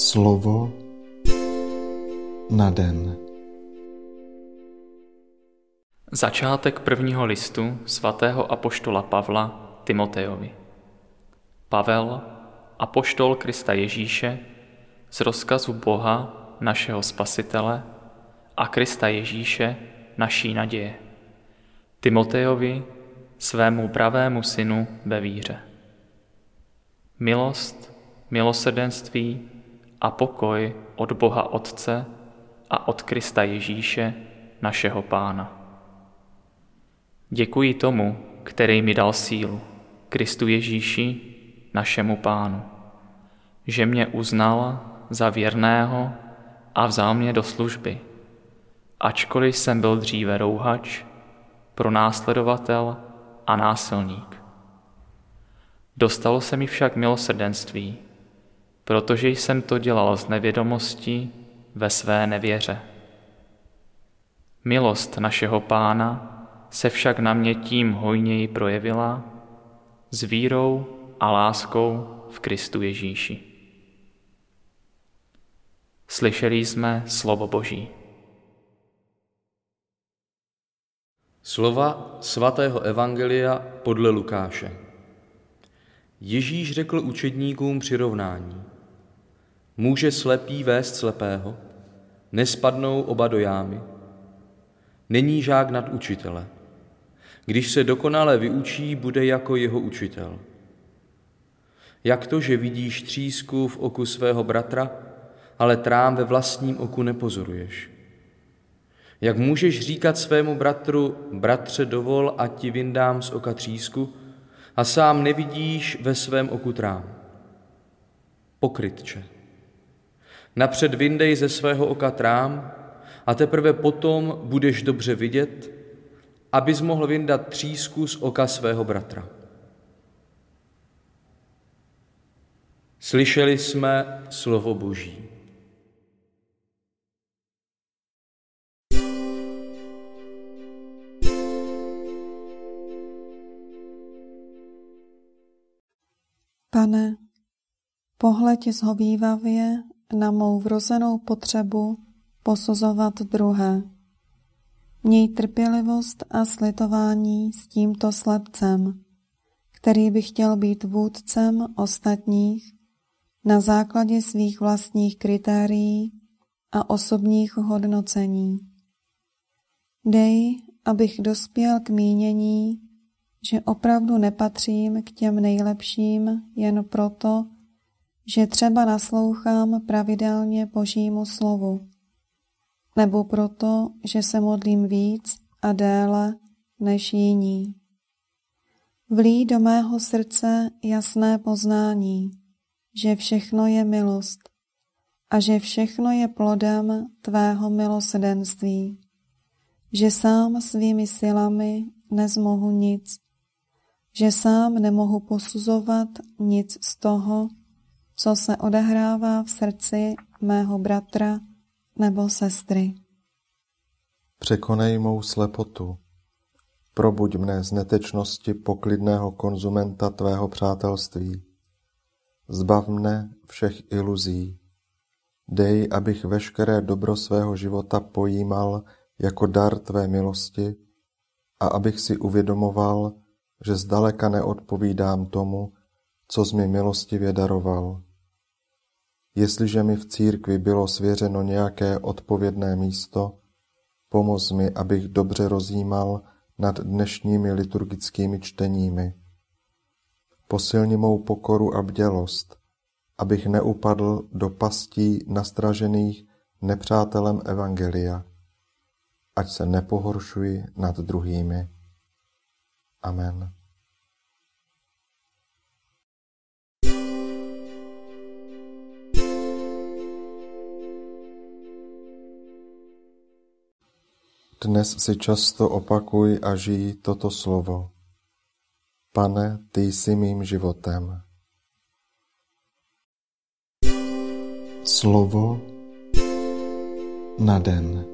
Slovo na den. Začátek prvního listu svatého apoštola Pavla Timotejovi. Pavel, apoštol Krista Ježíše, z rozkazu Boha, našeho Spasitele, a Krista Ježíše, naší naděje. Timotejovi, svému pravému synu ve víře. Milost, milosrdenství a pokoj od Boha Otce a od Krista Ježíše, našeho Pána. Děkuji tomu, který mi dal sílu, Kristu Ježíši, našemu Pánu, že mě uznal za věrného a vzal mě do služby, ačkoliv jsem byl dříve rouhač, pronásledovatel a násilník. Dostalo se mi však milosrdenství, protože jsem to dělal z nevědomosti ve své nevěře. Milost našeho Pána se však na mě tím hojněji projevila s vírou a láskou v Kristu Ježíši. Slyšeli jsme slovo Boží. Slova svatého evangelia podle Lukáše. Ježíš řekl učedníkům přirovnání. Může slepý vést slepého, nespadnou oba do jámy. Není žák nad učitele. Když se dokonale vyučí, bude jako jeho učitel. Jak to, že vidíš třísku v oku svého bratra, ale trám ve vlastním oku nepozoruješ? Jak můžeš říkat svému bratru, bratře dovol, ať ti vyndám z oka třísku, a sám nevidíš ve svém oku trám? Pokrytče, napřed vyndej ze svého oka trám a teprve potom budeš dobře vidět, abys mohl vyndat třísku z oka svého bratra. Slyšeli jsme slovo Boží. Pane, pohleď shovívavě na mou vrozenou potřebu posuzovat druhé. Měj trpělivost a slitování s tímto slepcem, který by chtěl být vůdcem ostatních na základě svých vlastních kritérií a osobních hodnocení. Dej, abych dospěl k mínění, že opravdu nepatřím k těm nejlepším jen proto, že třeba naslouchám pravidelně Božímu slovu, nebo proto, že se modlím víc a déle než jiní. Vlij do mého srdce jasné poznání, že všechno je milost a že všechno je plodem tvého milosrdenství, že sám svými silami nezmohu nic, že sám nemohu posuzovat nic z toho, co se odehrává v srdci mého bratra nebo sestry. Překonej mou slepotu, probuď mne z netečnosti poklidného konzumenta tvého přátelství, zbav mne všech iluzí, dej, abych veškeré dobro svého života pojímal jako dar tvé milosti a abych si uvědomoval, že zdaleka neodpovídám tomu, co jsi mi milostivě daroval. Jestliže mi v církvi bylo svěřeno nějaké odpovědné místo, pomoz mi, abych dobře rozjímal nad dnešními liturgickými čteními. Posilni mou pokoru a bdělost, abych neupadl do pastí nastražených nepřátelem evangelia, ať se nepohoršuji nad druhými. Amen. Dnes si často opakuj a žij toto slovo. Pane, ty jsi mým životem. Slovo na den.